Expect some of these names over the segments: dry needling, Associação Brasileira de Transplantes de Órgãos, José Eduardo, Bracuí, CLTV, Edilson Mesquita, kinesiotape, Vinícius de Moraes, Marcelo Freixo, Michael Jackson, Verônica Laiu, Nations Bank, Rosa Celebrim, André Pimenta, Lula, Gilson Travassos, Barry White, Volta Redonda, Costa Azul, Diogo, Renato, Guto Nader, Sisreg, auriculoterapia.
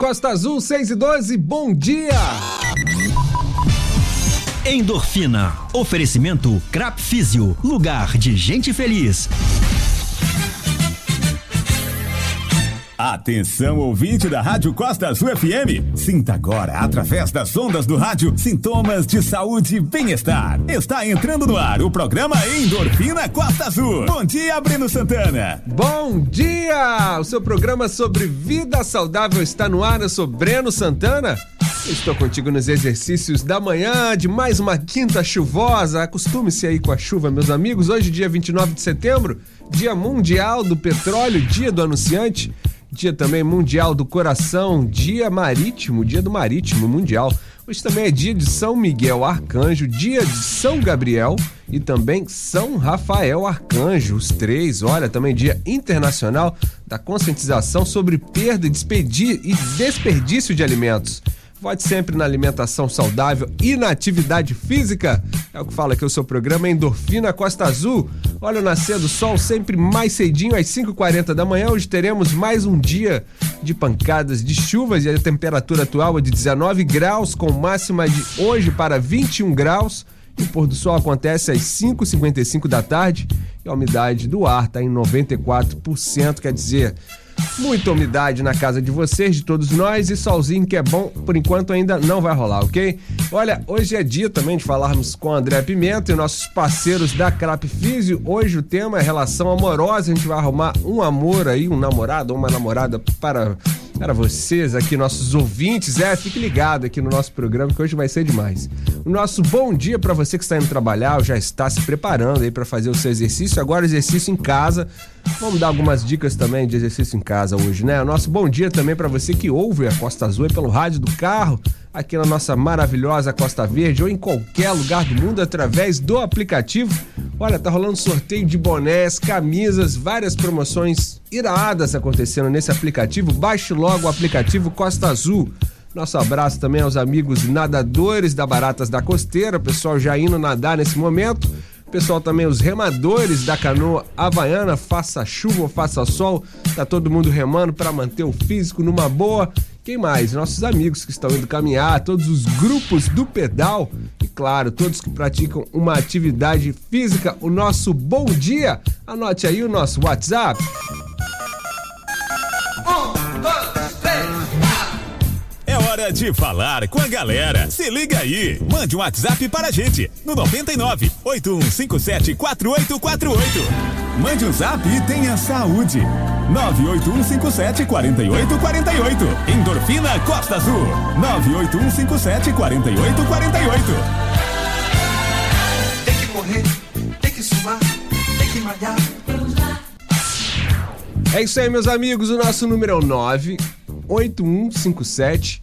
Costa Azul 6:12, bom dia! Endorfina, oferecimento Craft Physio, lugar de gente feliz. Atenção, ouvinte da Rádio Costa Azul FM. Sinta agora, através das ondas do rádio, sintomas de saúde e bem-estar. Está entrando no ar o programa Endorfina Costa Azul. Bom dia, Breno Santana. Bom dia! O seu programa sobre vida saudável está no ar. Eu sou Breno Santana. Estou contigo nos exercícios da manhã de mais uma quinta chuvosa. Acostume-se aí com a chuva, meus amigos. Hoje, dia 29 de setembro, dia mundial do petróleo, dia do anunciante. Dia também mundial do coração, dia marítimo, dia do marítimo mundial. Hoje também é dia de São Miguel Arcanjo, dia de São Gabriel e também São Rafael Arcanjo. Os três, olha, também dia internacional da conscientização sobre perda e desperdício de alimentos. Vote sempre na alimentação saudável e na atividade física. É o que fala aqui o seu programa Endorfina Costa Azul. Olha o nascer do sol sempre mais cedinho, às 5h40 da manhã. Hoje teremos mais um dia de pancadas de chuvas e a temperatura atual é de 19 graus, com máxima de hoje para 21 graus. O pôr do sol acontece às 5h55 da tarde e a umidade do ar está em 94%, quer dizer... muita umidade na casa de vocês, de todos nós, e solzinho que é bom, por enquanto ainda não vai rolar, ok? Olha, hoje é dia também de falarmos com a André Pimenta e nossos parceiros da Craft Physio. Hoje o tema é relação amorosa, a gente vai arrumar um amor aí, um namorado ou uma namorada para vocês aqui, nossos ouvintes. Fique ligado aqui no nosso programa que hoje vai ser demais. O nosso bom dia para você que está indo trabalhar ou já está se preparando aí para fazer o seu exercício, agora exercício em casa. Vamos dar algumas dicas também de exercício em casa hoje, né? O nosso bom dia também para você que ouve a Costa Azul pelo rádio do carro, aqui na nossa maravilhosa Costa Verde ou em qualquer lugar do mundo através do aplicativo. Olha, tá rolando sorteio de bonés, camisas, várias promoções iradas acontecendo nesse aplicativo. Baixe logo o aplicativo Costa Azul. Nosso abraço também aos amigos nadadores da Baratas da Costeira, o pessoal já indo nadar nesse momento. Pessoal também, os remadores da canoa havaiana, faça chuva ou faça sol, tá todo mundo remando para manter o físico numa boa. Quem mais? Nossos amigos que estão indo caminhar, todos os grupos do pedal e, claro, todos que praticam uma atividade física. O nosso bom dia, anote aí o nosso WhatsApp. 1, 2, 3, 4. É hora de falar com a galera. Se liga aí, mande um WhatsApp para a gente no 99 8157 4848. Mande um zap e tenha saúde. 981574848. Endorfina Costa Azul. 981574848. Tem que correr, tem que suar, tem que malhar. É isso aí, meus amigos. O nosso número é o 981574848.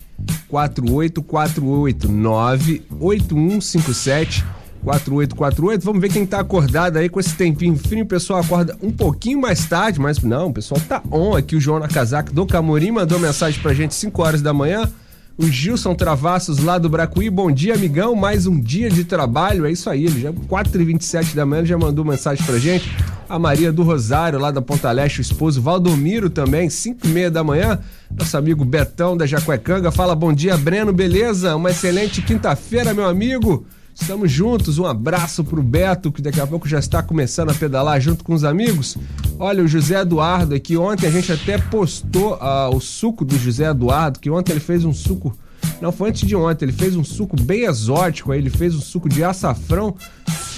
981574848. Vamos ver quem tá acordado aí com esse tempinho frio. O pessoal acorda um pouquinho mais tarde, mas não, o pessoal tá on aqui. O João Nakazaki do Camorim mandou mensagem pra gente 5 horas da manhã. O Gilson Travassos lá do Bracuí, bom dia, amigão, mais um dia de trabalho, é isso aí, ele já 4h27 da manhã, ele já mandou mensagem pra gente. A Maria do Rosário lá da Ponta Leste, o esposo Valdomiro também, 5h30 da manhã. Nosso amigo Betão da Jacuecanga fala, bom dia, Breno, beleza? Uma excelente quinta-feira, meu amigo. Estamos juntos, um abraço pro Beto, que daqui a pouco já está começando a pedalar junto com os amigos. Olha, o José Eduardo aqui, ontem a gente até postou o suco do José Eduardo, que ontem ele fez um suco, não, foi antes de ontem, ele fez um suco bem exótico, aí ele fez um suco de açafrão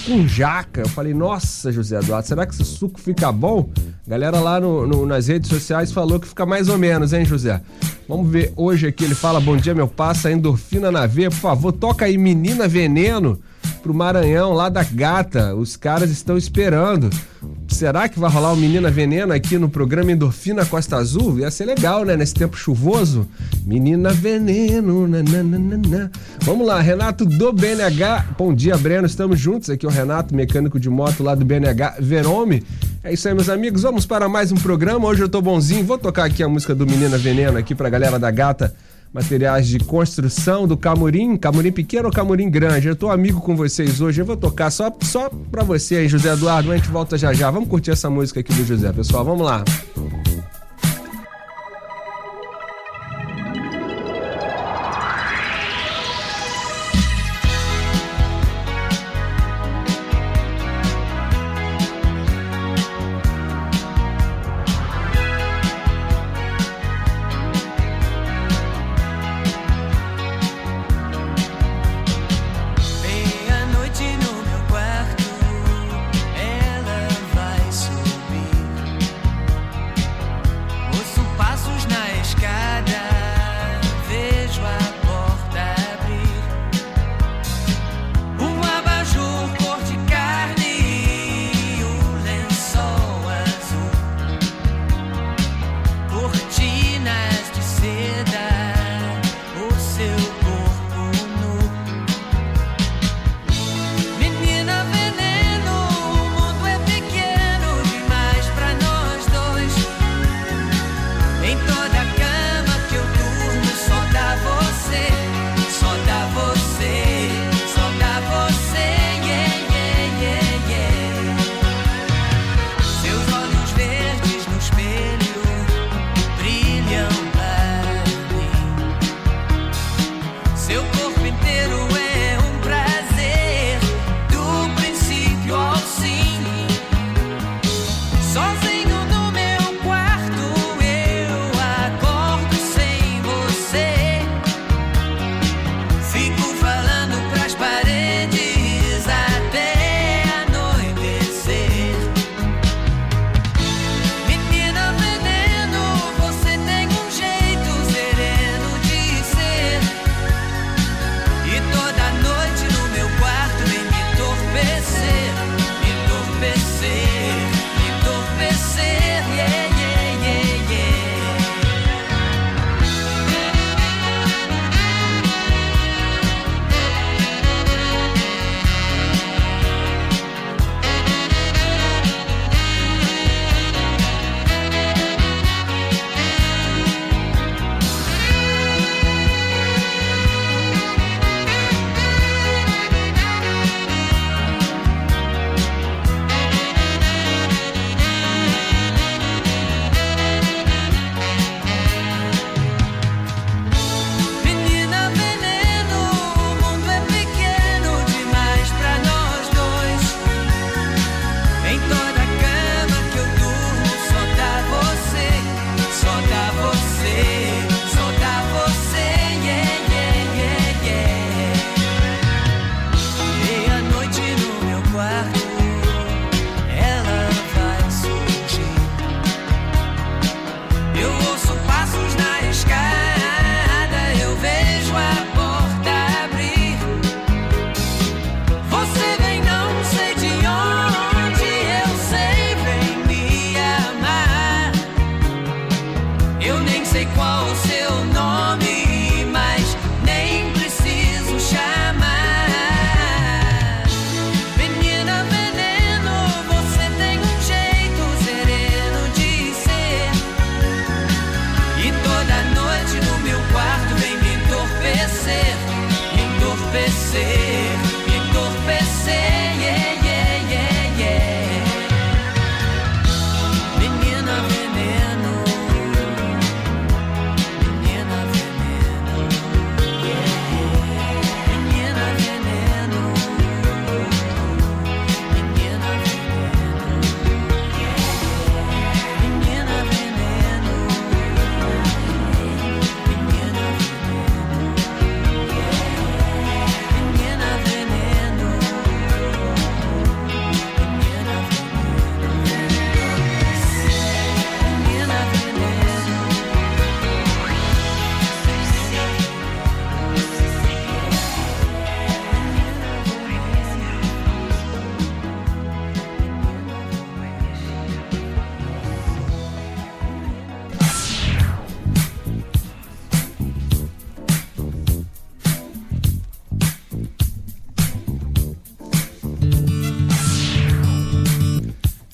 com jaca. Eu falei, nossa, José Eduardo, será que esse suco fica bom? A galera lá nas redes sociais falou que fica mais ou menos, hein, José? Vamos ver hoje aqui, ele fala, bom dia, meu passa, endorfina na veia, por favor, toca aí Menina Veneno pro Maranhão, lá da Gata, os caras estão esperando. Será que vai rolar o Menina Veneno aqui no programa Endorfina Costa Azul? Ia ser legal, né, nesse tempo chuvoso. Menina Veneno, nananana. Vamos lá, Renato do BNH, bom dia, Breno, estamos juntos, aqui é o Renato, mecânico de moto lá do BNH Verome. É isso aí, meus amigos, vamos para mais um programa. Hoje eu tô bonzinho, vou tocar aqui a música do Menina Veneno aqui pra galera da Gata, materiais de construção do Camorim, Camorim pequeno ou Camorim grande. Eu tô amigo com vocês hoje, eu vou tocar só pra você aí, José Eduardo, a gente volta já já. Vamos curtir essa música aqui do José, pessoal, vamos lá.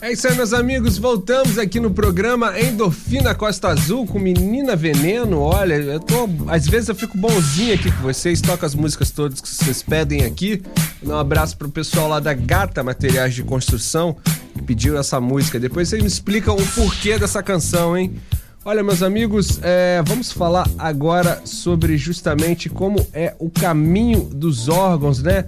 É isso aí, meus amigos, voltamos aqui no programa Endorfina Costa Azul com Menina Veneno. Olha, às vezes eu fico bonzinho aqui com vocês, toco as músicas todas que vocês pedem aqui. Um abraço pro pessoal lá da Gata Materiais de Construção, que pediu essa música. Depois vocês me explicam o porquê dessa canção, hein? Olha, meus amigos, vamos falar agora sobre justamente como é o caminho dos órgãos, né?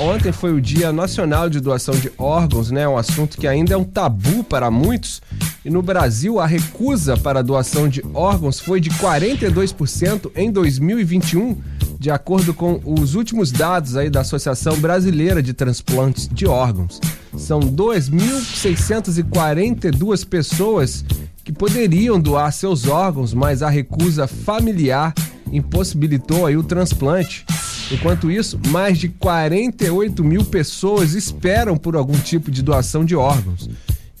Ontem foi o Dia Nacional de Doação de Órgãos, né? Um assunto que ainda é um tabu para muitos. E no Brasil, a recusa para a doação de órgãos foi de 42% em 2021, de acordo com os últimos dados aí da Associação Brasileira de Transplantes de Órgãos. São 2.642 pessoas que poderiam doar seus órgãos, mas a recusa familiar impossibilitou aí o transplante. Enquanto isso, mais de 48 mil pessoas esperam por algum tipo de doação de órgãos.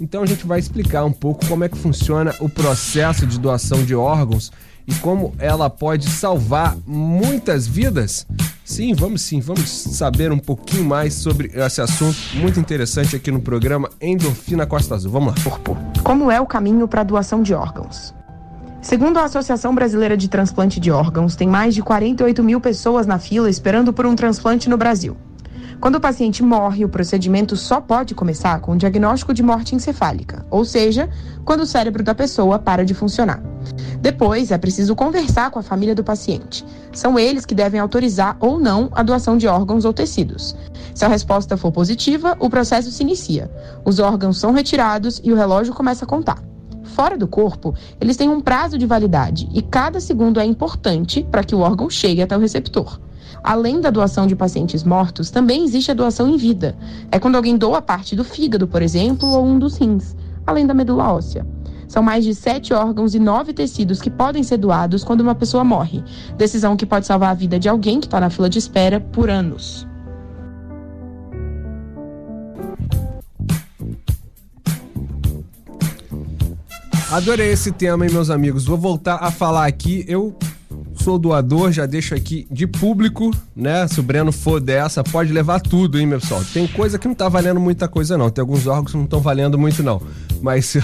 Então a gente vai explicar um pouco como é que funciona o processo de doação de órgãos e como ela pode salvar muitas vidas. Sim, vamos saber um pouquinho mais sobre esse assunto muito interessante aqui no programa Endorfina Costa Azul. Vamos lá. Como é o caminho para a doação de órgãos? Segundo a Associação Brasileira de Transplante de Órgãos, tem mais de 48 mil pessoas na fila esperando por um transplante no Brasil. Quando o paciente morre, o procedimento só pode começar com o diagnóstico de morte encefálica, ou seja, quando o cérebro da pessoa para de funcionar. Depois, é preciso conversar com a família do paciente. São eles que devem autorizar ou não a doação de órgãos ou tecidos. Se a resposta for positiva, o processo se inicia. Os órgãos são retirados e o relógio começa a contar. Fora do corpo, eles têm um prazo de validade e cada segundo é importante para que o órgão chegue até o receptor. Além da doação de pacientes mortos, também existe a doação em vida. É quando alguém doa parte do fígado, por exemplo, ou um dos rins, além da medula óssea. São mais de 7 órgãos e 9 tecidos que podem ser doados quando uma pessoa morre. Decisão que pode salvar a vida de alguém que está na fila de espera por anos. Adorei esse tema, hein, meus amigos? Vou voltar a falar aqui. Eu sou doador, já deixo aqui de público, né? Se o Breno for dessa, pode levar tudo, hein, meu pessoal? Tem coisa que não tá valendo muita coisa, não. Tem alguns órgãos que não estão valendo muito, não. Mas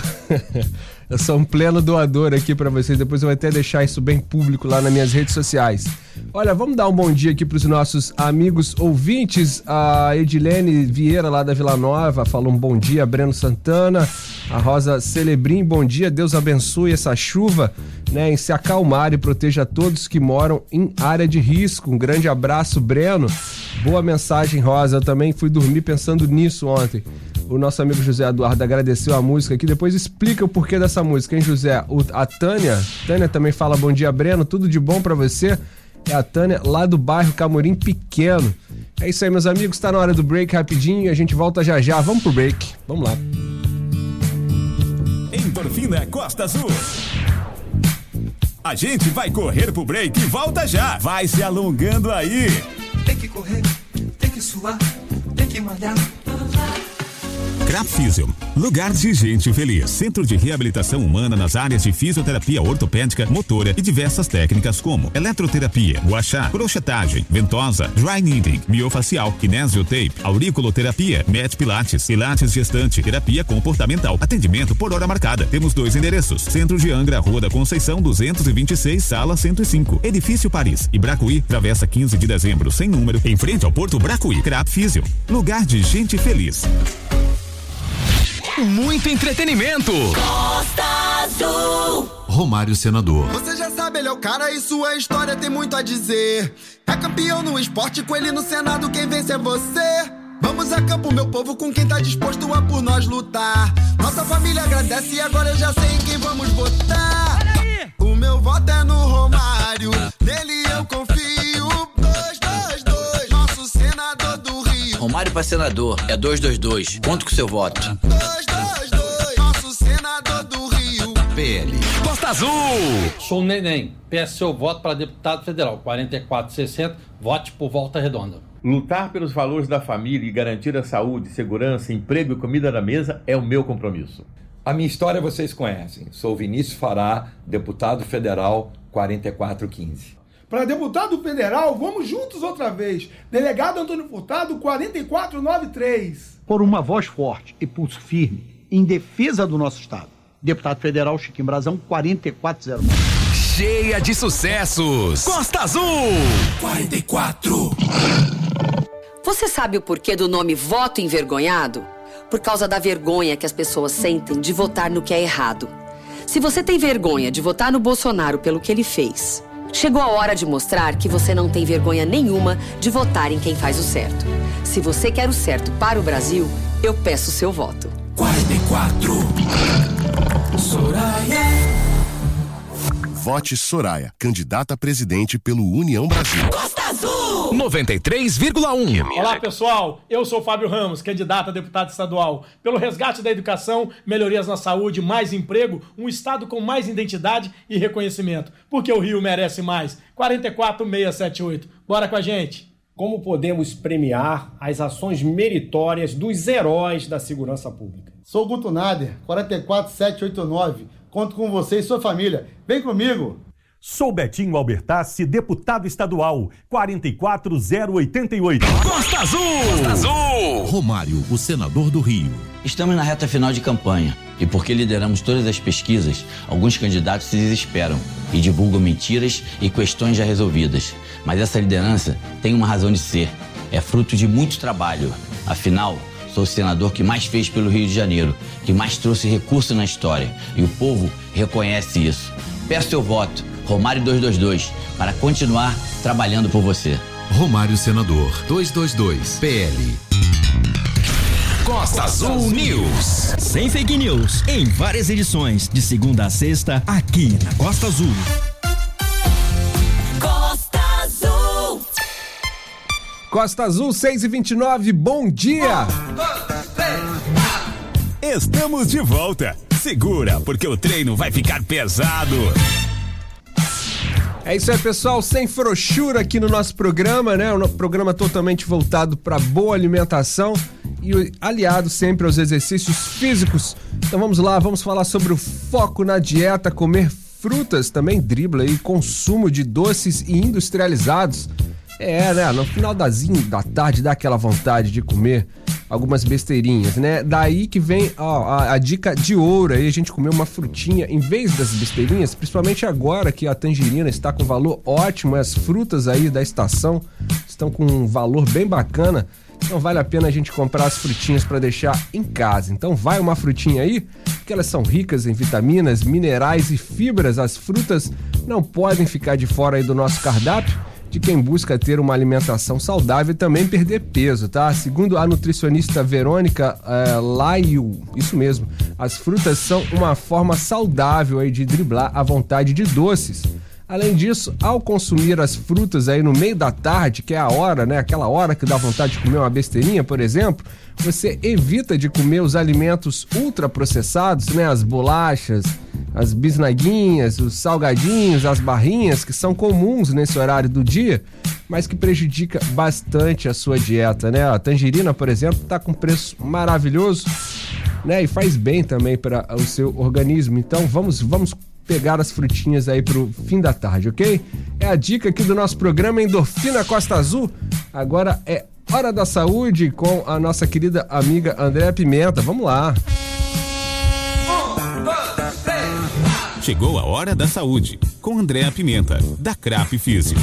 eu sou um pleno doador aqui pra vocês. Depois eu vou até deixar isso bem público lá nas minhas redes sociais. Olha, vamos dar um bom dia aqui pros nossos amigos ouvintes. A Edilene Vieira, lá da Vila Nova, falou um bom dia. Breno Santana. A Rosa Celebrim, bom dia, Deus abençoe essa chuva, né, em se acalmar e proteja todos que moram em área de risco. Um grande abraço, Breno. Boa mensagem, Rosa. Eu também fui dormir pensando nisso ontem. O nosso amigo José Eduardo agradeceu a música aqui, depois explica o porquê dessa música, hein, José? A Tânia também fala bom dia, Breno, tudo de bom pra você? É a Tânia, lá do bairro Camorim Pequeno. É isso aí, meus amigos, tá na hora do break rapidinho e a gente volta já já. Vamos pro break, vamos lá. Endorfina Costa Azul. A gente vai correr pro break e volta já. Vai se alongando aí. Tem que correr, tem que suar, tem que malhar. Craft Physio, lugar de gente feliz. Centro de reabilitação humana nas áreas de fisioterapia ortopédica, motora e diversas técnicas como eletroterapia, guaxá, crochetagem, ventosa, dry needling, miofacial, kinesiotape, auriculoterapia, med pilates, pilates gestante, terapia comportamental. Atendimento por hora marcada. Temos 2 endereços: Centro de Angra, Rua da Conceição 226, Sala 105, Edifício Paris e Bracuí, Travessa 15 de Dezembro, sem número, em frente ao Porto Bracuí. Craft Physio, lugar de gente feliz. Muito entretenimento. Costa Azul. Romário Senador. Você já sabe, ele é o cara e sua história tem muito a dizer. É campeão no esporte, com ele no Senado, quem vence é você. Vamos a campo, meu povo, com quem tá disposto a por nós lutar. Nossa família agradece e agora eu já sei em quem vamos votar. Peraí. O meu voto é no Romário, nele eu confio. 222, nosso senador do Rio. Romário pra senador, é 222. Conto com seu voto. 222, nosso senador do Rio. PL. Costa Azul. Sou o Neném. Peço seu voto para deputado federal. 4460. Vote por Volta Redonda. Lutar pelos valores da família e garantir a saúde, segurança, emprego e comida na mesa é o meu compromisso. A minha história vocês conhecem. Sou Vinícius Fará, deputado federal 4415. Para deputado federal, vamos juntos outra vez. Delegado Antônio Furtado, 4493. Por uma voz forte e pulso firme, em defesa do nosso Estado. Deputado federal Chiquinho Brazão, 4409. Cheia de sucessos! Costa Azul! 44! Você sabe o porquê do nome voto envergonhado? Por causa da vergonha que as pessoas sentem de votar no que é errado. Se você tem vergonha de votar no Bolsonaro pelo que ele fez, chegou a hora de mostrar que você não tem vergonha nenhuma de votar em quem faz o certo. Se você quer o certo para o Brasil, eu peço o seu voto. 44. Soraya. Vote Soraya, candidata a presidente pelo União Brasil. Costa Azul! 93,1. Olá, pessoal. Eu sou Fábio Ramos, candidata a deputado estadual. Pelo resgate da educação, melhorias na saúde, mais emprego, um estado com mais identidade e reconhecimento. Porque o Rio merece mais. 44,678. Bora com a gente. Como podemos premiar as ações meritórias dos heróis da segurança pública? Sou Guto Nader, 44789. Conto com você e sua família. Vem comigo! Sou Betinho Albertacci, deputado estadual, 44088. Costa Azul! Costa Azul! Romário, o senador do Rio. Estamos na reta final de campanha e porque lideramos todas as pesquisas, alguns candidatos se desesperam e divulgam mentiras e questões já resolvidas. Mas essa liderança tem uma razão de ser. É fruto de muito trabalho. Afinal, sou o senador que mais fez pelo Rio de Janeiro, que mais trouxe recurso na história e o povo reconhece isso. Peço seu voto, Romário 222, para continuar trabalhando por você. Romário senador, 222, PL. Costa Azul News. Sem fake news, em várias edições, de segunda a sexta, aqui na Costa Azul. Costa Azul. Costa Azul 6:29, bom dia. 1, 2, 3, 4. Estamos de volta. Segura, porque o treino vai ficar pesado. É isso aí, pessoal, sem frouxura aqui no nosso programa, né? Um programa totalmente voltado para boa alimentação e aliado sempre aos exercícios físicos. Então vamos lá, vamos falar sobre o foco na dieta, comer frutas, também dribla aí consumo de doces e industrializados. É, né? No final da tarde dá aquela vontade de comer algumas besteirinhas, né? Daí que vem ó, a dica de ouro aí, a gente comer uma frutinha em vez das besteirinhas, principalmente agora que a tangerina está com valor ótimo, as frutas aí da estação estão com um valor bem bacana, então vale a pena a gente comprar as frutinhas para deixar em casa. Então vai uma frutinha aí, porque elas são ricas em vitaminas, minerais e fibras, as frutas não podem ficar de fora aí do nosso cardápio de quem busca ter uma alimentação saudável e também perder peso, tá? Segundo a nutricionista Verônica Laiu, isso mesmo, as frutas são uma forma saudável aí de driblar a vontade de doces. Além disso, ao consumir as frutas aí no meio da tarde, que é a hora, né? Aquela hora que dá vontade de comer uma besteirinha, por exemplo, você evita de comer os alimentos ultraprocessados, né? As bolachas, as bisnaguinhas, os salgadinhos, as barrinhas, que são comuns nesse horário do dia, mas que prejudica bastante a sua dieta, né? A tangerina, por exemplo, tá com preço maravilhoso, né? E faz bem também para o seu organismo. Então, vamos pegar as frutinhas aí pro fim da tarde, ok? É a dica aqui do nosso programa Endorfina Costa Azul. Agora é Hora da Saúde com a nossa querida amiga Andréa Pimenta. Vamos lá. 1, 2, 3, 4. Chegou a Hora da Saúde com Andréa Pimenta, da Craft Physio.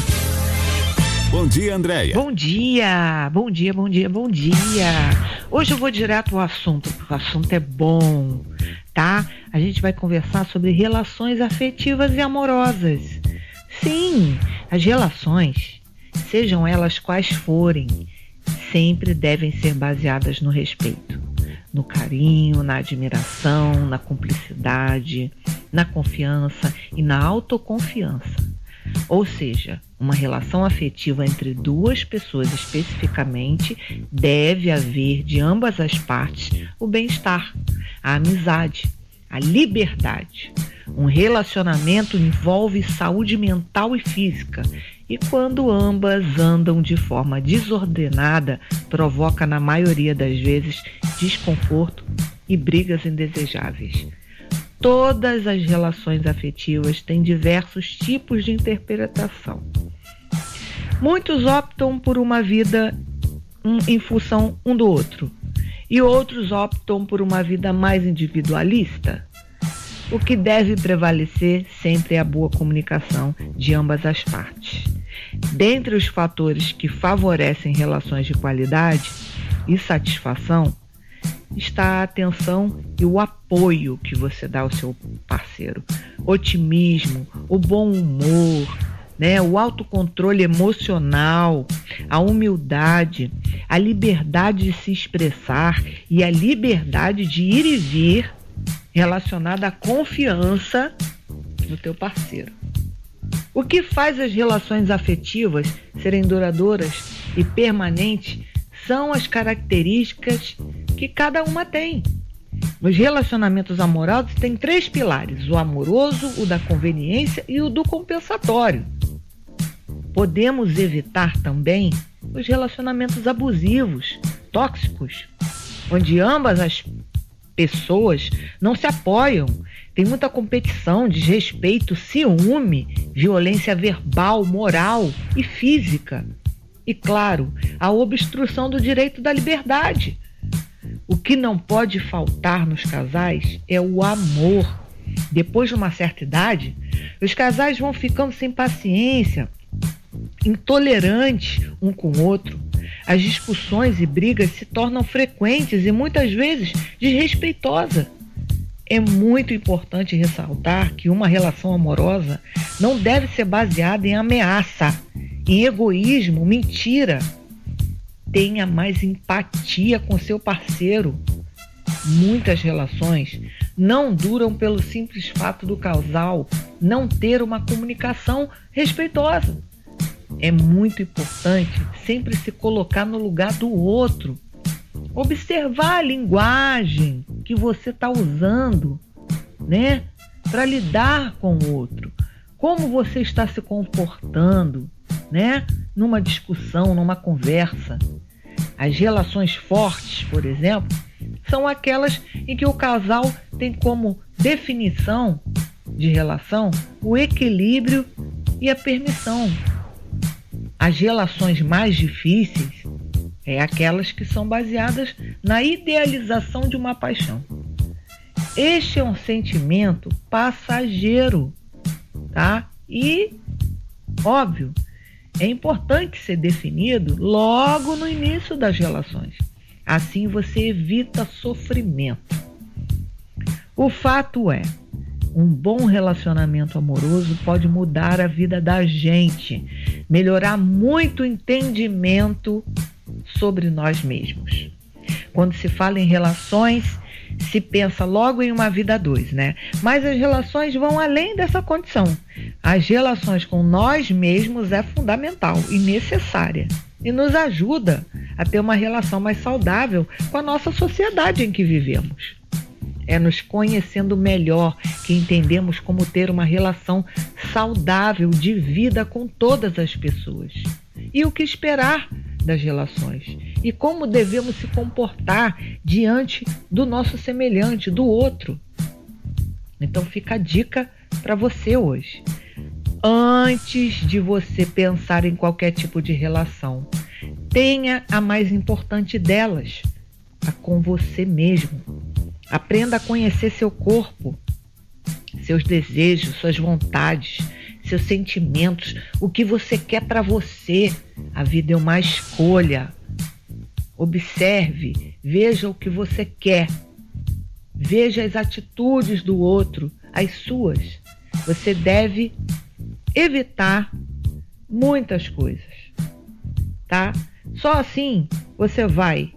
Bom dia, Andréia. Bom dia. Hoje eu vou direto ao assunto, porque o assunto é bom, tá? A gente vai conversar sobre relações afetivas e amorosas. Sim, as relações, sejam elas quais forem, sempre devem ser baseadas no respeito, no carinho, na admiração, na cumplicidade, na confiança e na autoconfiança. Ou seja, uma relação afetiva entre duas pessoas especificamente deve haver de ambas as partes o bem-estar, a amizade, a liberdade. Um relacionamento envolve saúde mental e física e quando ambas andam de forma desordenada, provoca na maioria das vezes desconforto e brigas indesejáveis. Todas as relações afetivas têm diversos tipos de interpretação. Muitos optam por uma vida em função um do outro e outros optam por uma vida mais individualista. O que deve prevalecer sempre é a boa comunicação de ambas as partes. Dentre os fatores que favorecem relações de qualidade e satisfação, está a atenção e o apoio que você dá ao seu parceiro. Otimismo, o bom humor, o autocontrole emocional, a humildade, a liberdade de se expressar e a liberdade de ir e vir, relacionada à confiança no teu parceiro. O que faz as relações afetivas serem duradouras e permanentes são as características que cada uma tem. Nos relacionamentos amorosos tem 3 pilares: o amoroso, o da conveniência e o do compensatório. Podemos evitar também os relacionamentos abusivos, tóxicos, onde ambas as pessoas não se apoiam, tem muita competição, desrespeito, ciúme, violência verbal, moral e física. E claro, a obstrução do direito da liberdade. O que não pode faltar nos casais é o amor. Depois de uma certa idade, os casais vão ficando sem paciência, intolerantes um com o outro. As discussões e brigas se tornam frequentes e muitas vezes desrespeitosas. É muito importante ressaltar que uma relação amorosa não deve ser baseada em ameaça, em egoísmo, mentira. Tenha mais empatia com seu parceiro. Muitas relações não duram pelo simples fato do casal não ter uma comunicação respeitosa. É muito importante sempre se colocar no lugar do outro. Observar a linguagem que você está usando, para lidar com o outro. Como você está se comportando, numa discussão, numa conversa. As relações fortes, por exemplo, são aquelas em que o casal tem como definição de relação o equilíbrio e a permissão. As relações mais difíceis é aquelas que são baseadas na idealização de uma paixão. Este é um sentimento passageiro, E, óbvio, é importante ser definido logo no início das relações. Assim você evita sofrimento. O fato é, um bom relacionamento amoroso pode mudar a vida da gente, melhorar muito o entendimento sobre nós mesmos. Quando se fala em relações, se pensa logo em uma vida a dois, Mas as relações vão além dessa condição. As relações com nós mesmos é fundamental e necessária e nos ajuda a ter uma relação mais saudável com a nossa sociedade em que vivemos. É nos conhecendo melhor que entendemos como ter uma relação saudável de vida com todas as pessoas e o que esperar das relações e como devemos se comportar diante do nosso semelhante, do outro. Então fica a dica para você hoje. Antes de você pensar em qualquer tipo de relação, tenha a mais importante delas, a com você mesmo. Aprenda a conhecer seu corpo, seus desejos, suas vontades, seus sentimentos, o que você quer para você. A vida é uma escolha. Observe, veja o que você quer. Veja as atitudes do outro, as suas. Você deve evitar muitas coisas, Só assim você vai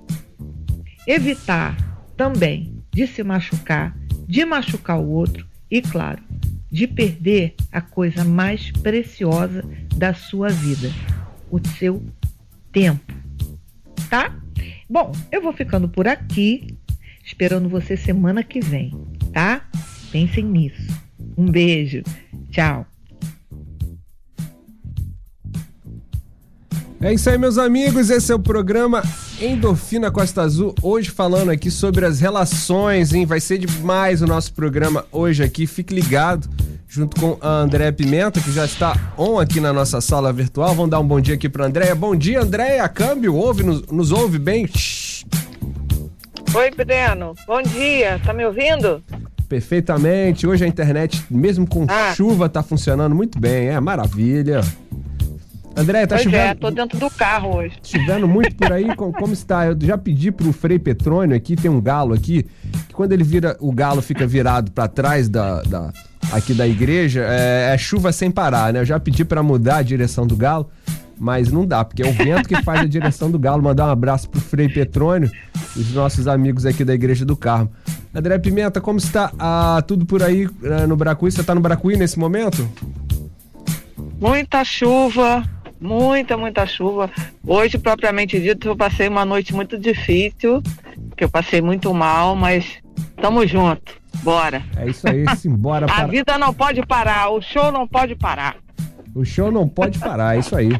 evitar também de se machucar, de machucar o outro e, claro, de perder a coisa mais preciosa da sua vida, o seu tempo, Bom, eu vou ficando por aqui, esperando você semana que vem, Pensem nisso. Um beijo, tchau. É isso aí, meus amigos, esse é o programa Endorfina Costa Azul, hoje falando aqui sobre as relações, hein? Vai ser demais o nosso programa hoje aqui, fique ligado, junto com a Andréa Pimenta, que já está on aqui na nossa sala virtual. Vamos dar um bom dia aqui para a Andréa. Bom dia, Andréa, câmbio, ouve, nos ouve bem? Oi, Breno. Bom dia. Tá me ouvindo? Perfeitamente. Hoje a internet, mesmo com chuva, tá funcionando muito bem. É maravilha. André, tá chovendo? Tô dentro do carro hoje. Chovendo muito por aí? Como está? Eu já pedi pro Frei Petrônio aqui, tem um galo aqui, que quando ele vira, o galo fica virado pra trás aqui da igreja, é chuva sem parar, né? Eu já pedi pra mudar a direção do galo, mas não dá, porque é o vento que faz a direção do galo. Mandar um abraço pro Frei Petrônio, os nossos amigos aqui da Igreja do Carmo. André Pimenta, como está tudo por aí no Bracuí? Você tá no Bracuí nesse momento? Muita chuva, muita chuva. Hoje, propriamente dito, eu passei uma noite muito difícil, que eu passei muito mal, mas tamo junto, bora. É isso aí, simbora. A vida não pode parar, o show não pode parar. O show não pode parar, é isso aí.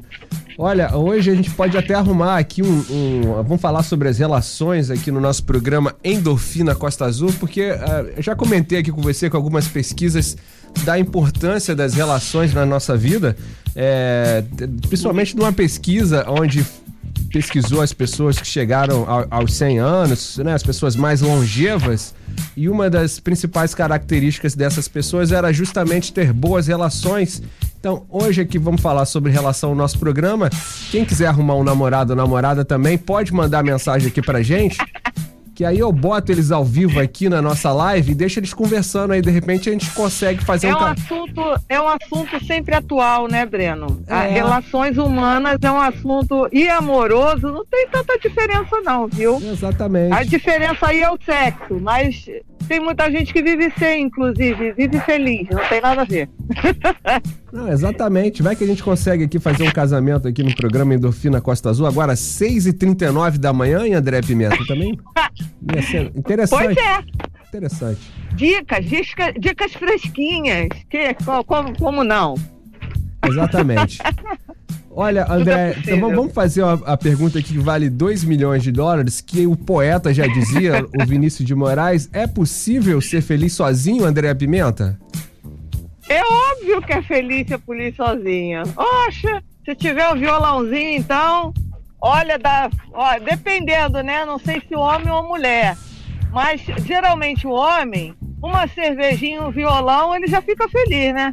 Olha, hoje a gente pode até arrumar aqui vamos falar sobre as relações aqui no nosso programa Endorfina Costa Azul, porque já comentei aqui com você com algumas pesquisas da importância das relações na nossa vida, principalmente numa pesquisa onde pesquisou as pessoas que chegaram aos 100 anos, né, as pessoas mais longevas, e uma das principais características dessas pessoas era justamente ter boas relações. Então, hoje aqui vamos falar sobre relação ao nosso programa. Quem quiser arrumar um namorado ou namorada também, pode mandar mensagem aqui pra gente, que aí eu boto eles ao vivo aqui na nossa live e deixo eles conversando aí, de repente a gente consegue fazer É um assunto sempre atual, né, Breno? Relações humanas é um assunto, e amoroso, não tem tanta diferença não, viu? Exatamente. A diferença aí é o sexo, mas tem muita gente que vive sem, inclusive, vive feliz, não tem nada a ver. Não, exatamente, vai que a gente consegue aqui fazer um casamento aqui no programa Endorfina Costa Azul, agora às 6h39 da manhã, e André Pimenta também? Interessante. Pois é. Interessante. Dicas fresquinhas, como não? Exatamente. Olha, André, então vamos fazer a pergunta aqui que vale $2 milhões, que o poeta já dizia, o Vinícius de Moraes: é possível ser feliz sozinho, André Pimenta? É óbvio que é feliz ser feliz sozinha. Oxa, se tiver um violãozinho, então, dependendo, né? Não sei se homem ou mulher, mas geralmente o homem, uma cervejinha, um violão, ele já fica feliz, né?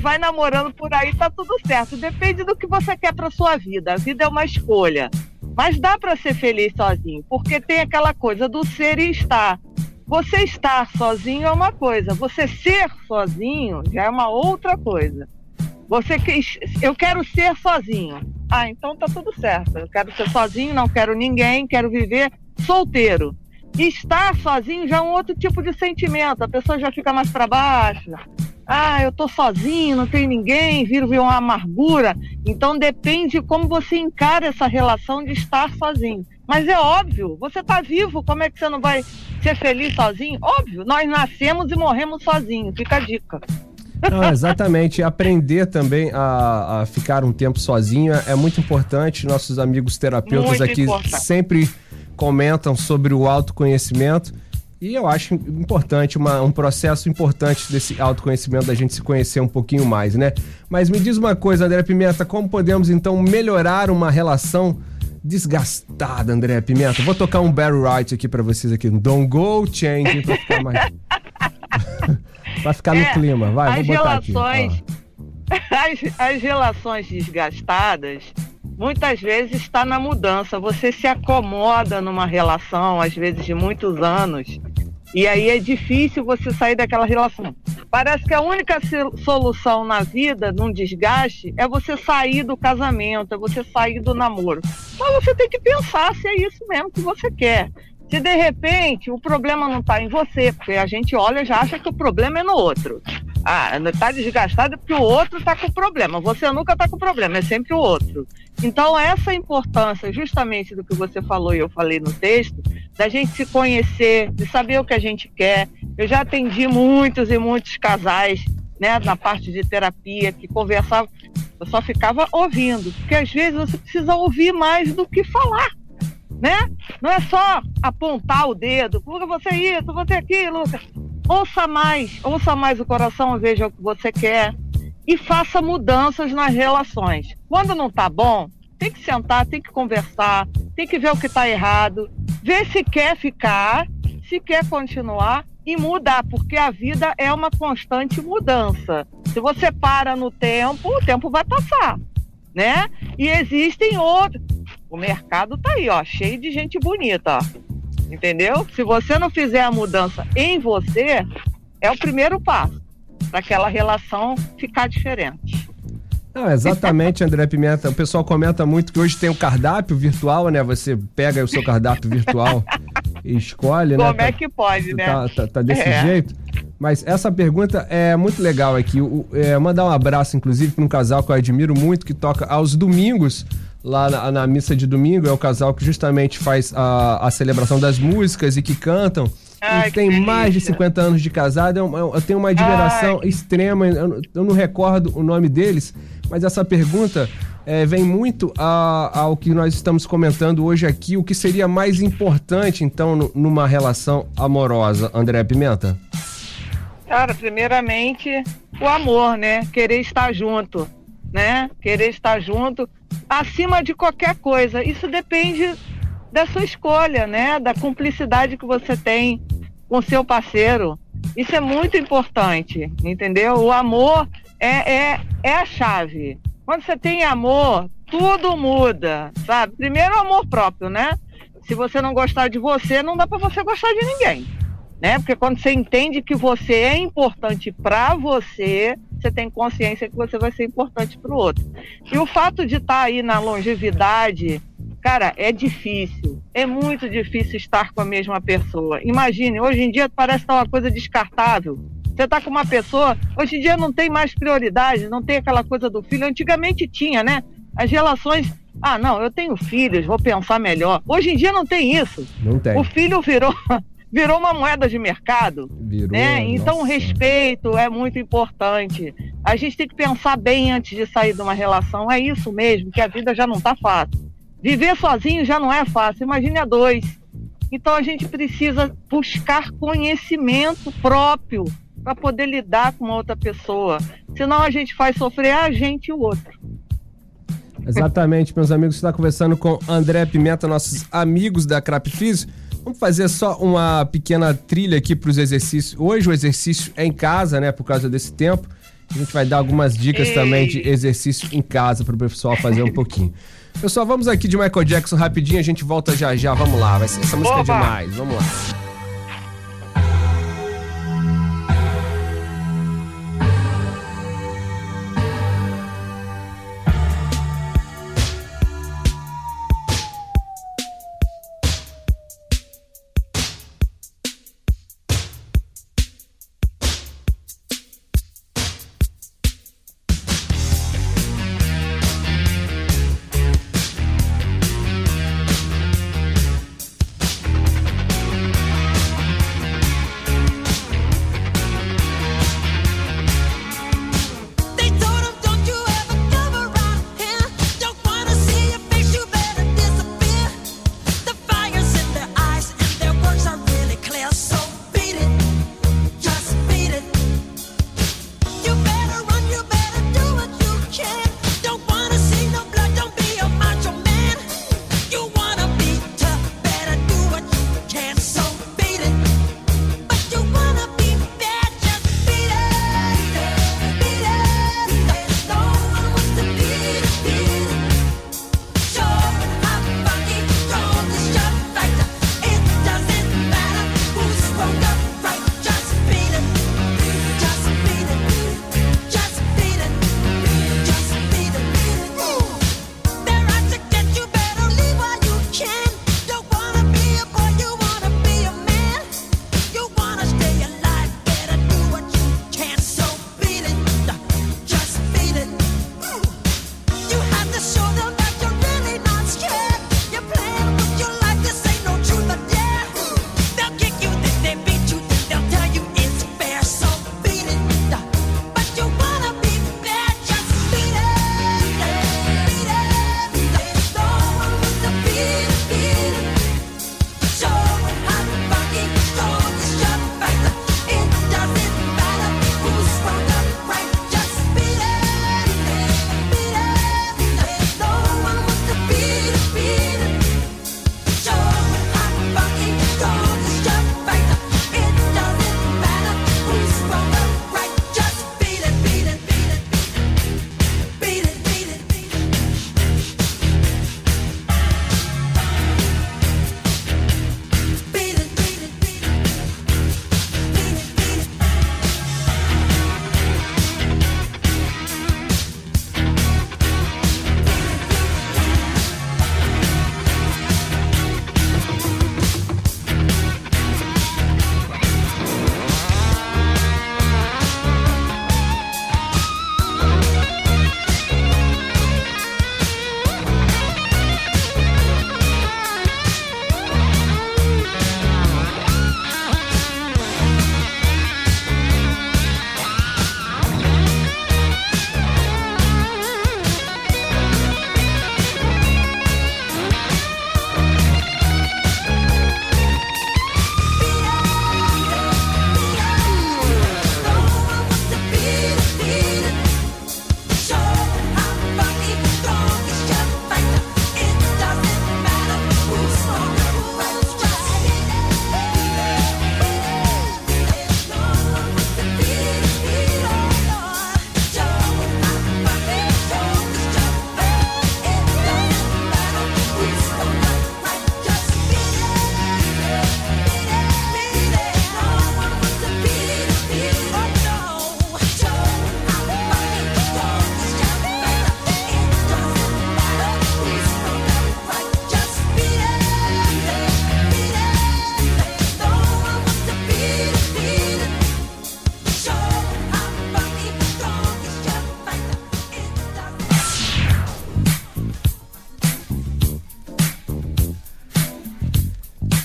Vai namorando por aí, tá tudo certo. Depende do que você quer pra sua vida. A vida é uma escolha. Mas dá pra ser feliz sozinho, porque tem aquela coisa do ser e estar. Você estar sozinho é uma coisa, você ser sozinho já é uma outra coisa. Eu quero ser sozinho. Então tá tudo certo. Eu quero ser sozinho, não quero ninguém, quero viver solteiro. Estar sozinho já é um outro tipo de sentimento. A pessoa já fica mais pra baixo. Eu tô sozinho, não tem ninguém, vira uma amargura. Então depende de como você encara essa relação de estar sozinho. Mas é óbvio, você tá vivo, como é que você não vai ser feliz sozinho? Óbvio, nós nascemos e morremos sozinhos, fica a dica. Não, exatamente, aprender também a ficar um tempo sozinho é muito importante. Nossos amigos terapeutas muito aqui sempre comentam sobre o autoconhecimento. E eu acho importante, um processo importante desse autoconhecimento, da gente se conhecer um pouquinho mais, né? Mas me diz uma coisa, André Pimenta, como podemos então melhorar uma relação desgastada, André Pimenta? Vou tocar um Barry White aqui pra vocês aqui, Don't Go Change, pra ficar mais... pra ficar no clima, vai, vou botar relações... aqui. As relações desgastadas... muitas vezes está na mudança, você se acomoda numa relação, às vezes de muitos anos, e aí é difícil você sair daquela relação. Parece que a única solução na vida, num desgaste, é você sair do casamento, é você sair do namoro. Mas você tem que pensar se é isso mesmo que você quer. Se de repente o problema não está em você, porque a gente olha e já acha que o problema é no outro. Tá desgastado porque o outro tá com problema. Você nunca tá com problema, é sempre o outro. Então essa importância, justamente do que você falou e eu falei no texto, da gente se conhecer, de saber o que a gente quer. Eu já atendi muitos e muitos casais, né, na parte de terapia, que conversava, eu só ficava ouvindo, porque às vezes você precisa ouvir mais do que falar, né? Não é só apontar o dedo, você isso, você aquilo. Ouça mais o coração, veja o que você quer e faça mudanças nas relações. Quando não tá bom, tem que sentar, tem que conversar, tem que ver o que tá errado, Vê se quer ficar, se quer continuar e mudar, porque a vida é uma constante mudança. Se você para no tempo, o tempo vai passar, né? E existem outros. O mercado tá aí, ó, cheio de gente bonita, ó. Entendeu? Se você não fizer a mudança em você, é o primeiro passo para aquela relação ficar diferente. Não, exatamente, André Pimenta. O pessoal comenta muito que hoje tem o cardápio virtual, né? Você pega o seu cardápio virtual e escolhe, né? Como é que pode, né? Tá desse jeito. Mas essa pergunta é muito legal aqui. Mandar um abraço, inclusive, para um casal que eu admiro muito, que toca aos domingos, lá na missa de domingo. É o casal que justamente faz a celebração das músicas e que cantam. Ai, e tem mais de 50 anos de casado. Eu tenho uma admiração extrema. Eu não recordo o nome deles, mas essa pergunta vem muito ao que nós estamos comentando hoje aqui. O que seria mais importante, então, numa relação amorosa, André Pimenta? Cara, primeiramente, o amor, né? Querer estar junto, né? Querer estar junto acima de qualquer coisa. Isso depende da sua escolha, né? Da cumplicidade que você tem com seu parceiro. Isso é muito importante, entendeu? O amor é a chave. Quando você tem amor, tudo muda, sabe? Primeiro, o amor próprio, né? Se você não gostar de você, não dá pra você gostar de ninguém, né? Porque quando você entende que você é importante pra você, você tem consciência que você vai ser importante pro outro. E o fato de estar aí na longevidade, cara, é difícil, é muito difícil estar com a mesma pessoa. Imagine, hoje em dia parece estar uma coisa descartável. Você está com uma pessoa, hoje em dia não tem mais prioridade, não tem aquela coisa do filho. Antigamente tinha, né? As relações, eu tenho filhos, vou pensar melhor. Hoje em dia não tem isso. Não tem. O filho virou uma moeda de mercado, né? Então o respeito é muito importante. A gente tem que pensar bem antes de sair de uma relação. É isso mesmo, que a vida já não está fácil. Viver sozinho já não é fácil, imagine a dois. Então a gente precisa buscar conhecimento próprio para poder lidar com uma outra pessoa. Senão a gente faz sofrer a gente e o outro. Exatamente, meus amigos. Você está conversando com André Pimenta, nossos amigos da Craft Physio. Vamos fazer só uma pequena trilha aqui para os exercícios. Hoje o exercício é em casa, né, por causa desse tempo. A gente vai dar algumas dicas também de exercício em casa para o pessoal fazer um pouquinho. Pessoal, vamos aqui de Michael Jackson rapidinho, a gente volta já já, vamos lá, essa música é demais, vamos lá.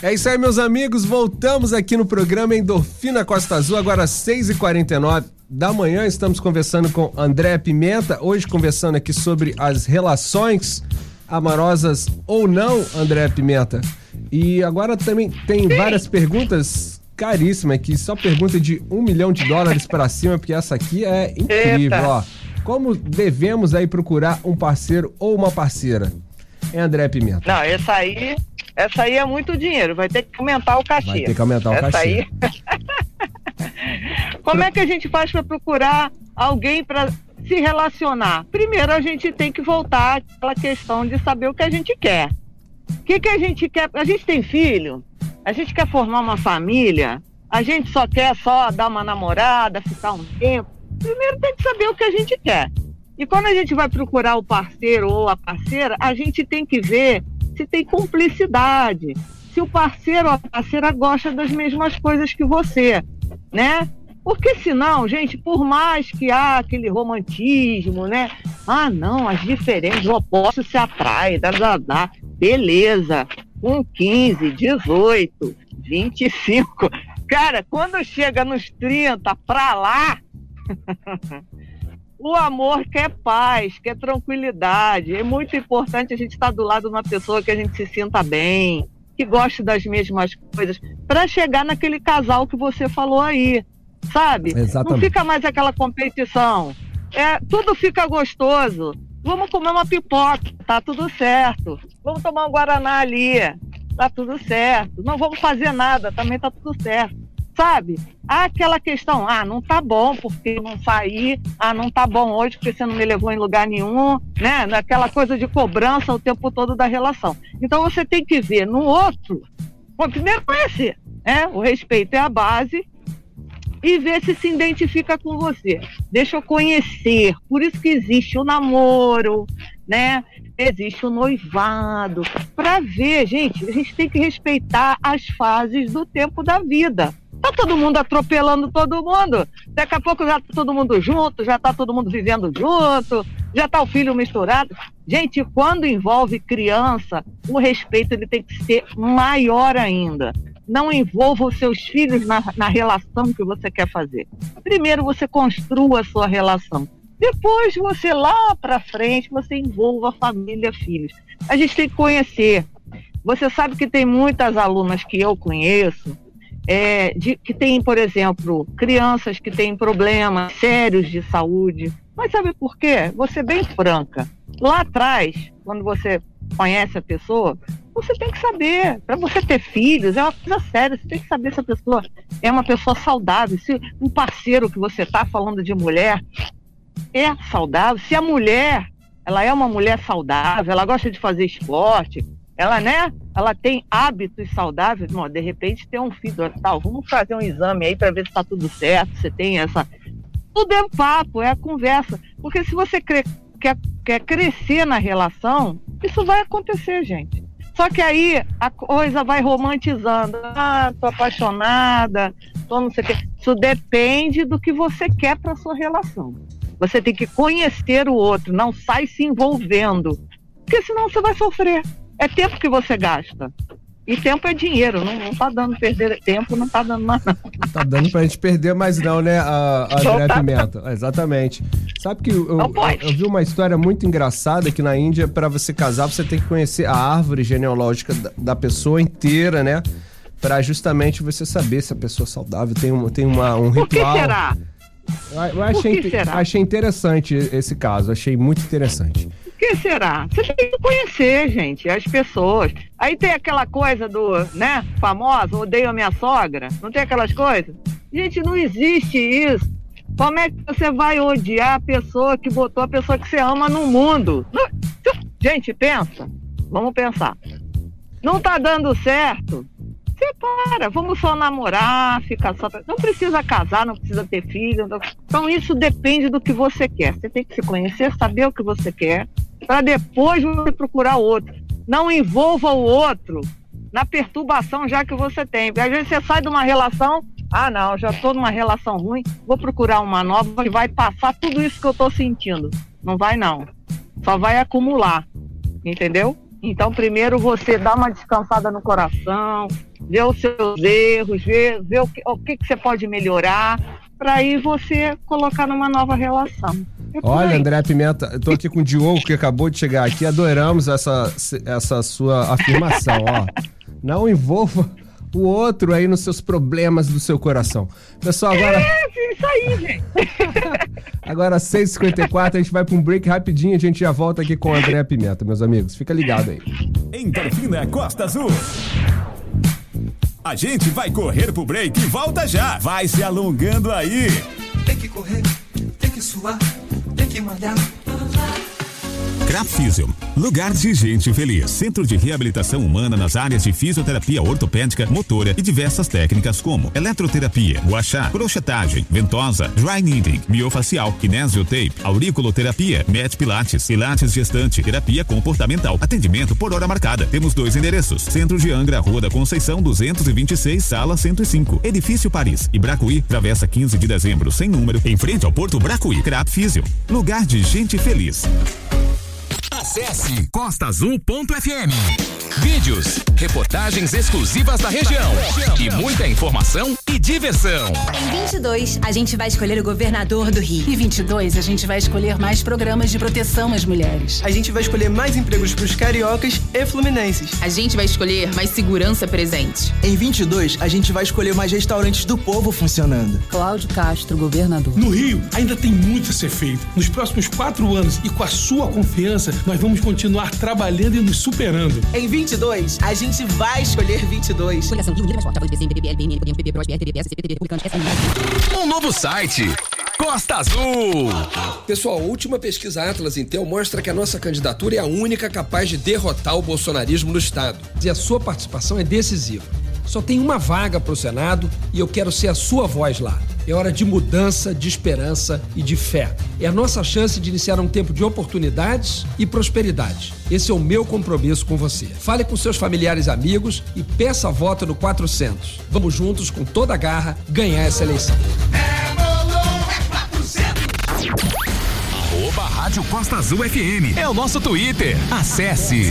É isso aí, meus amigos, voltamos aqui no programa Endorfina Costa Azul, agora às 6h49 da manhã. Estamos conversando com André Pimenta, hoje conversando aqui sobre as relações amorosas ou não, André Pimenta. E agora também tem várias perguntas caríssimas aqui, só pergunta de $1 milhão para cima, porque essa aqui é incrível. Eita. Ó. Como devemos aí procurar um parceiro ou uma parceira? É, André Pimenta. Não, essa aí é muito dinheiro, vai ter que aumentar o cachê. Vai ter que aumentar o cachê. Como é que a gente faz para procurar alguém para se relacionar? Primeiro a gente tem que voltar àquela questão de saber o que a gente quer. O que a gente quer? A gente tem filho? A gente quer formar uma família? A gente só quer dar uma namorada, ficar um tempo? Primeiro tem que saber o que a gente quer. E quando a gente vai procurar o parceiro ou a parceira, a gente tem que ver se tem cumplicidade, se o parceiro ou a parceira gosta das mesmas coisas que você, né? Porque senão, gente, por mais que há aquele romantismo, né? Ah, não, as diferenças, o oposto se atrai, beleza, com 15, 18, 25. Cara, quando chega nos 30 pra lá, o amor quer paz, quer tranquilidade. É muito importante a gente estar do lado de uma pessoa que a gente se sinta bem, que goste das mesmas coisas, para chegar naquele casal que você falou aí, sabe? Exatamente. Não fica mais aquela competição. Tudo fica gostoso. Vamos comer uma pipoca, tá tudo certo. Vamos tomar um guaraná ali, tá tudo certo. Não vamos fazer nada, também tá tudo certo. Sabe? Há aquela questão, não tá bom porque não saí, não tá bom hoje porque você não me levou em lugar nenhum, né? Aquela coisa de cobrança o tempo todo da relação. Então você tem que ver no outro, bom, primeiro conhecer, né? O respeito é a base, e ver se identifica com você. Deixa eu conhecer, por isso que existe o namoro, né? Existe o noivado, para ver, gente, a gente tem que respeitar as fases do tempo da vida. Tá todo mundo atropelando todo mundo. Daqui a pouco já tá todo mundo junto, já tá todo mundo vivendo junto, já tá o filho misturado. Gente, quando envolve criança, o respeito ele tem que ser maior ainda. Não envolva os seus filhos na relação que você quer fazer. Primeiro você construa a sua relação. Depois você lá pra frente, você envolva a família, filhos. A gente tem que conhecer. Você sabe que tem muitas alunas que eu conheço, que tem, por exemplo, crianças que têm problemas sérios de saúde. Mas sabe por quê? Vou ser bem franca. Lá atrás, quando você conhece a pessoa, você tem que saber. Para você ter filhos, é uma coisa séria. Você tem que saber se a pessoa é uma pessoa saudável. Se o parceiro que você está falando de mulher é saudável. Se a mulher, ela é uma mulher saudável, ela gosta de fazer esporte, ela, né? Ela tem hábitos saudáveis. Bom, de repente tem um filho, tal, vamos fazer um exame aí para ver se está tudo certo, você tem essa... Tudo é papo, é a conversa. Porque se você quer crescer na relação, isso vai acontecer, gente. Só que aí a coisa vai romantizando. Ah, tô apaixonada, tô não sei o quê. Isso depende do que você quer para sua relação. Você tem que conhecer o outro, não sai se envolvendo. Porque senão você vai sofrer. É tempo que você gasta. E tempo é dinheiro, não tá dando perder tempo, não tá dando mais nada. Não tá dando pra gente perder mais não, né, a Andréa Pimenta? Exatamente. Sabe que eu vi uma história muito engraçada que na Índia, pra você casar, você tem que conhecer a árvore genealógica da pessoa inteira, né? Pra justamente você saber se a pessoa é saudável, tem um ritual. Por que será? Eu achei interessante esse caso, achei muito interessante. O que será? Você tem que conhecer, gente, as pessoas. Aí tem aquela coisa do, né, famosa, odeio a minha sogra, não tem aquelas coisas? Gente, não existe isso. Como é que você vai odiar a pessoa que botou a pessoa que você ama no mundo? Não. Gente, pensa, vamos pensar. Não tá dando certo? Separa, vamos só namorar, ficar só... Não precisa casar, não precisa ter filho. Não... Então isso depende do que você quer. Você tem que se conhecer, saber o que você quer, para depois você procurar outro. Não envolva o outro na perturbação já que você tem. Porque às vezes você sai de uma relação, não, já estou numa relação ruim, vou procurar uma nova e vai passar tudo isso que eu estou sentindo. Não vai não, só vai acumular, entendeu? Então primeiro você dá uma descansada no coração, ver os seus erros, ver o que você pode melhorar, para aí você colocar numa nova relação. Olha, Andréa Pimenta, eu tô aqui com o Diogo, que acabou de chegar aqui, adoramos essa sua afirmação, ó. Não envolva o outro aí nos seus problemas do seu coração. Pessoal, agora... É, isso aí, gente. Agora, 6h54, a gente vai para um break rapidinho, a gente já volta aqui com a Andréa Pimenta, meus amigos. Fica ligado aí. Em Delfina, Costa Azul. A gente vai correr pro break e volta já. Vai se alongando aí. Tem que correr, tem que suar, tem que malhar. Craft Physio, lugar de gente feliz. Centro de reabilitação humana nas áreas de fisioterapia ortopédica, motora e diversas técnicas como eletroterapia, guaxá, crochetagem, ventosa, dry needling, miofacial, kinesiotape, auriculoterapia, med pilates, pilates gestante, terapia comportamental, atendimento por hora marcada. Temos 2 endereços, Centro de Angra, Rua da Conceição 226, Sala 105, Edifício Paris e Bracuí, Travessa 15 de Dezembro, sem número, em frente ao Porto Bracuí. Craft Physio, lugar de gente feliz. Acesse costaazul.fm. Vídeos, reportagens exclusivas da região e muita informação e diversão. Em 22, a gente vai escolher o governador do Rio. Em 22, a gente vai escolher mais programas de proteção às mulheres. A gente vai escolher mais empregos para os cariocas e fluminenses. A gente vai escolher mais segurança presente. Em 22, a gente vai escolher mais restaurantes do povo funcionando. Cláudio Castro, governador. No Rio, ainda tem muito a ser feito. Nos próximos 4 anos e com a sua confiança, nós vamos continuar trabalhando e nos superando. Em 22, a gente vai escolher 22. Um novo site, Costa Azul. Pessoal, a última pesquisa Atlas Intel mostra que a nossa candidatura é a única capaz de derrotar o bolsonarismo no estado. E a sua participação é decisiva. Só tem uma vaga para o Senado e eu quero ser a sua voz lá. É hora de mudança, de esperança e de fé. É a nossa chance de iniciar um tempo de oportunidades e prosperidade. Esse é o meu compromisso com você. Fale com seus familiares e amigos e peça a voto no 400. Vamos juntos, com toda a garra, ganhar essa eleição. É bolão, é 400. @ Rádio Costa Azul FM. É o nosso Twitter. Acesse.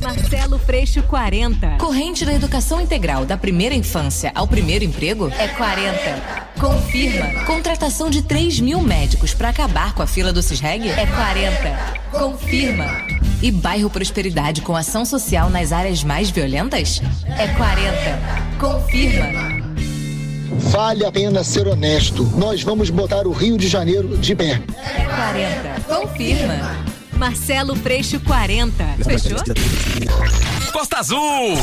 Marcelo Freixo 40. Corrente da educação integral da primeira infância ao primeiro emprego é 40. Confirma. Contratação de 3.000 médicos para acabar com a fila do Sisreg é 40. Confirma. E bairro Prosperidade com ação social nas áreas mais violentas é 40. Confirma. Vale a pena ser honesto. Nós vamos botar o Rio de Janeiro de pé. É 40. Confirma. Marcelo Freixo 40. Fechou? Costa Azul,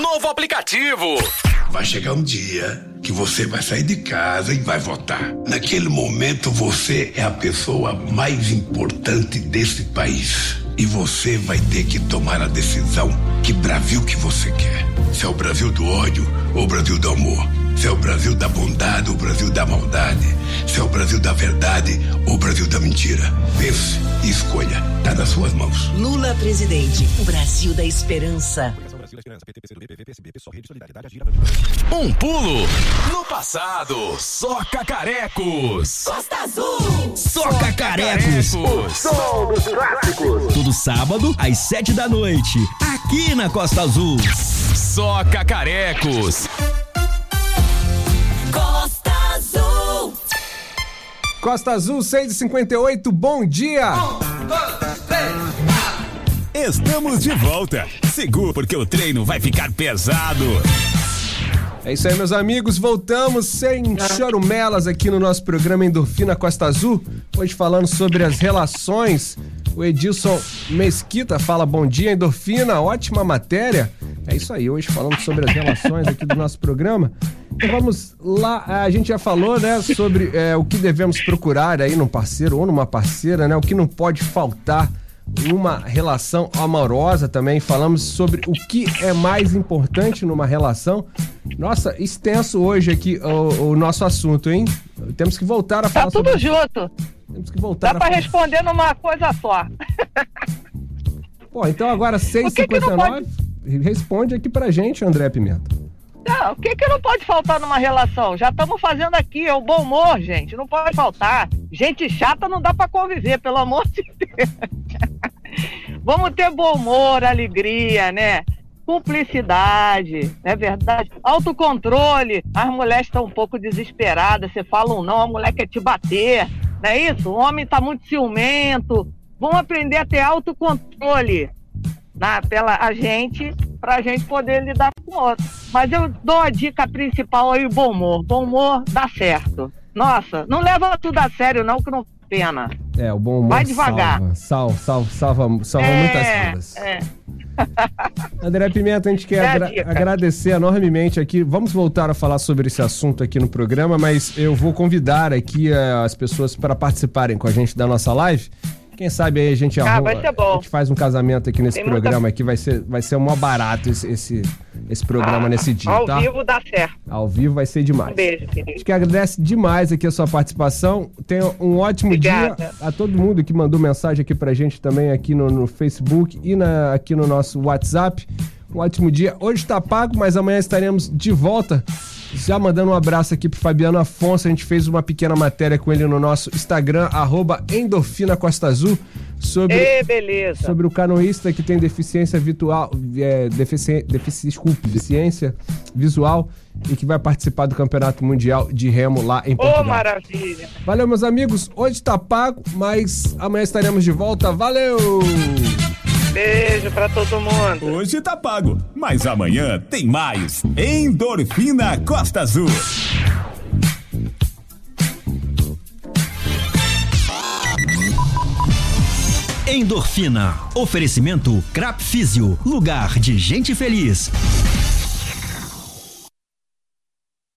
novo aplicativo. Vai chegar um dia que você vai sair de casa e vai votar. Naquele momento você é a pessoa mais importante desse país. E você vai ter que tomar a decisão: que Brasil que você quer. Se é o Brasil do ódio ou o Brasil do amor. Se é o Brasil da bondade ou o Brasil da maldade. Se é o Brasil da verdade ou o Brasil da mentira. Pense e escolha. Tá nas suas mãos. Lula, presidente. O Brasil da esperança. Um pulo no passado. Só cacarecos. Costa Azul. Só cacarecos. O som dos clássicos. Todo sábado, às 7 da noite. Aqui na Costa Azul. Só cacarecos. Costa Azul, 6h58, bom dia! 1, 2, 3, 4. Estamos de volta. Segura, porque o treino vai ficar pesado. É isso aí, meus amigos. Voltamos sem chorumelas aqui no nosso programa Endorfina Costa Azul. Hoje falando sobre as relações. O Edilson Mesquita fala: bom dia, Endorfina, ótima matéria. É isso aí, hoje falando sobre as relações aqui do nosso programa. Então vamos lá, a gente já falou, né, sobre o que devemos procurar aí num parceiro ou numa parceira, né, o que não pode faltar numa relação amorosa também. Falamos sobre o que é mais importante numa relação. Nossa, extenso hoje aqui o nosso assunto, hein? Temos que voltar a falar. Tá tudo sobre... junto. Temos que voltar. Dá pra responder numa coisa só. Pô, então agora 6h59, responde aqui pra gente, Andréa Pimenta. Não, o que não pode faltar numa relação? Já estamos fazendo aqui, é o bom humor, gente, não pode faltar. Gente chata não dá pra conviver, pelo amor de Deus. Vamos ter bom humor, alegria, né? cumplicidade, é verdade, autocontrole. As mulheres estão um pouco desesperadas, você fala um não, a mulher quer te bater, não é isso? O homem está muito ciumento. Vão aprender a ter autocontrole para a gente poder lidar com o outro. Mas eu dou a dica principal aí, bom humor. Bom humor dá certo. Nossa, não leva tudo a sério não, que não pena. É, o bom humor vai devagar. Salva muitas vidas. É. Andréa Pimenta, a gente quer agradecer enormemente aqui. Vamos voltar a falar sobre esse assunto aqui no programa, mas eu vou convidar aqui as pessoas para participarem com a gente da nossa live. Quem sabe aí a gente arruma, a gente faz um casamento aqui nesse programa aqui, vai ser um maior barato esse programa nesse dia, tá? Ao vivo dá certo. Ao vivo vai ser demais. Um beijo, querido. A gente que agradece demais aqui a sua participação. Tenha um ótimo dia a todo mundo que mandou mensagem aqui pra gente também aqui no Facebook e aqui no nosso WhatsApp. Um ótimo dia. Hoje tá pago, mas amanhã estaremos de volta. Já mandando um abraço aqui pro Fabiano Afonso, a gente fez uma pequena matéria com ele no nosso Instagram, @endorfinacostaazul, sobre o canoísta que tem deficiência visual e que vai participar do Campeonato Mundial de Remo lá em Portugal. Ô, maravilha! Valeu, meus amigos, hoje tá pago, mas amanhã estaremos de volta, valeu! Beijo pra todo mundo. Hoje tá pago, mas amanhã tem mais Endorfina Costa Azul. Endorfina. Oferecimento Craft Physio. Lugar de gente feliz.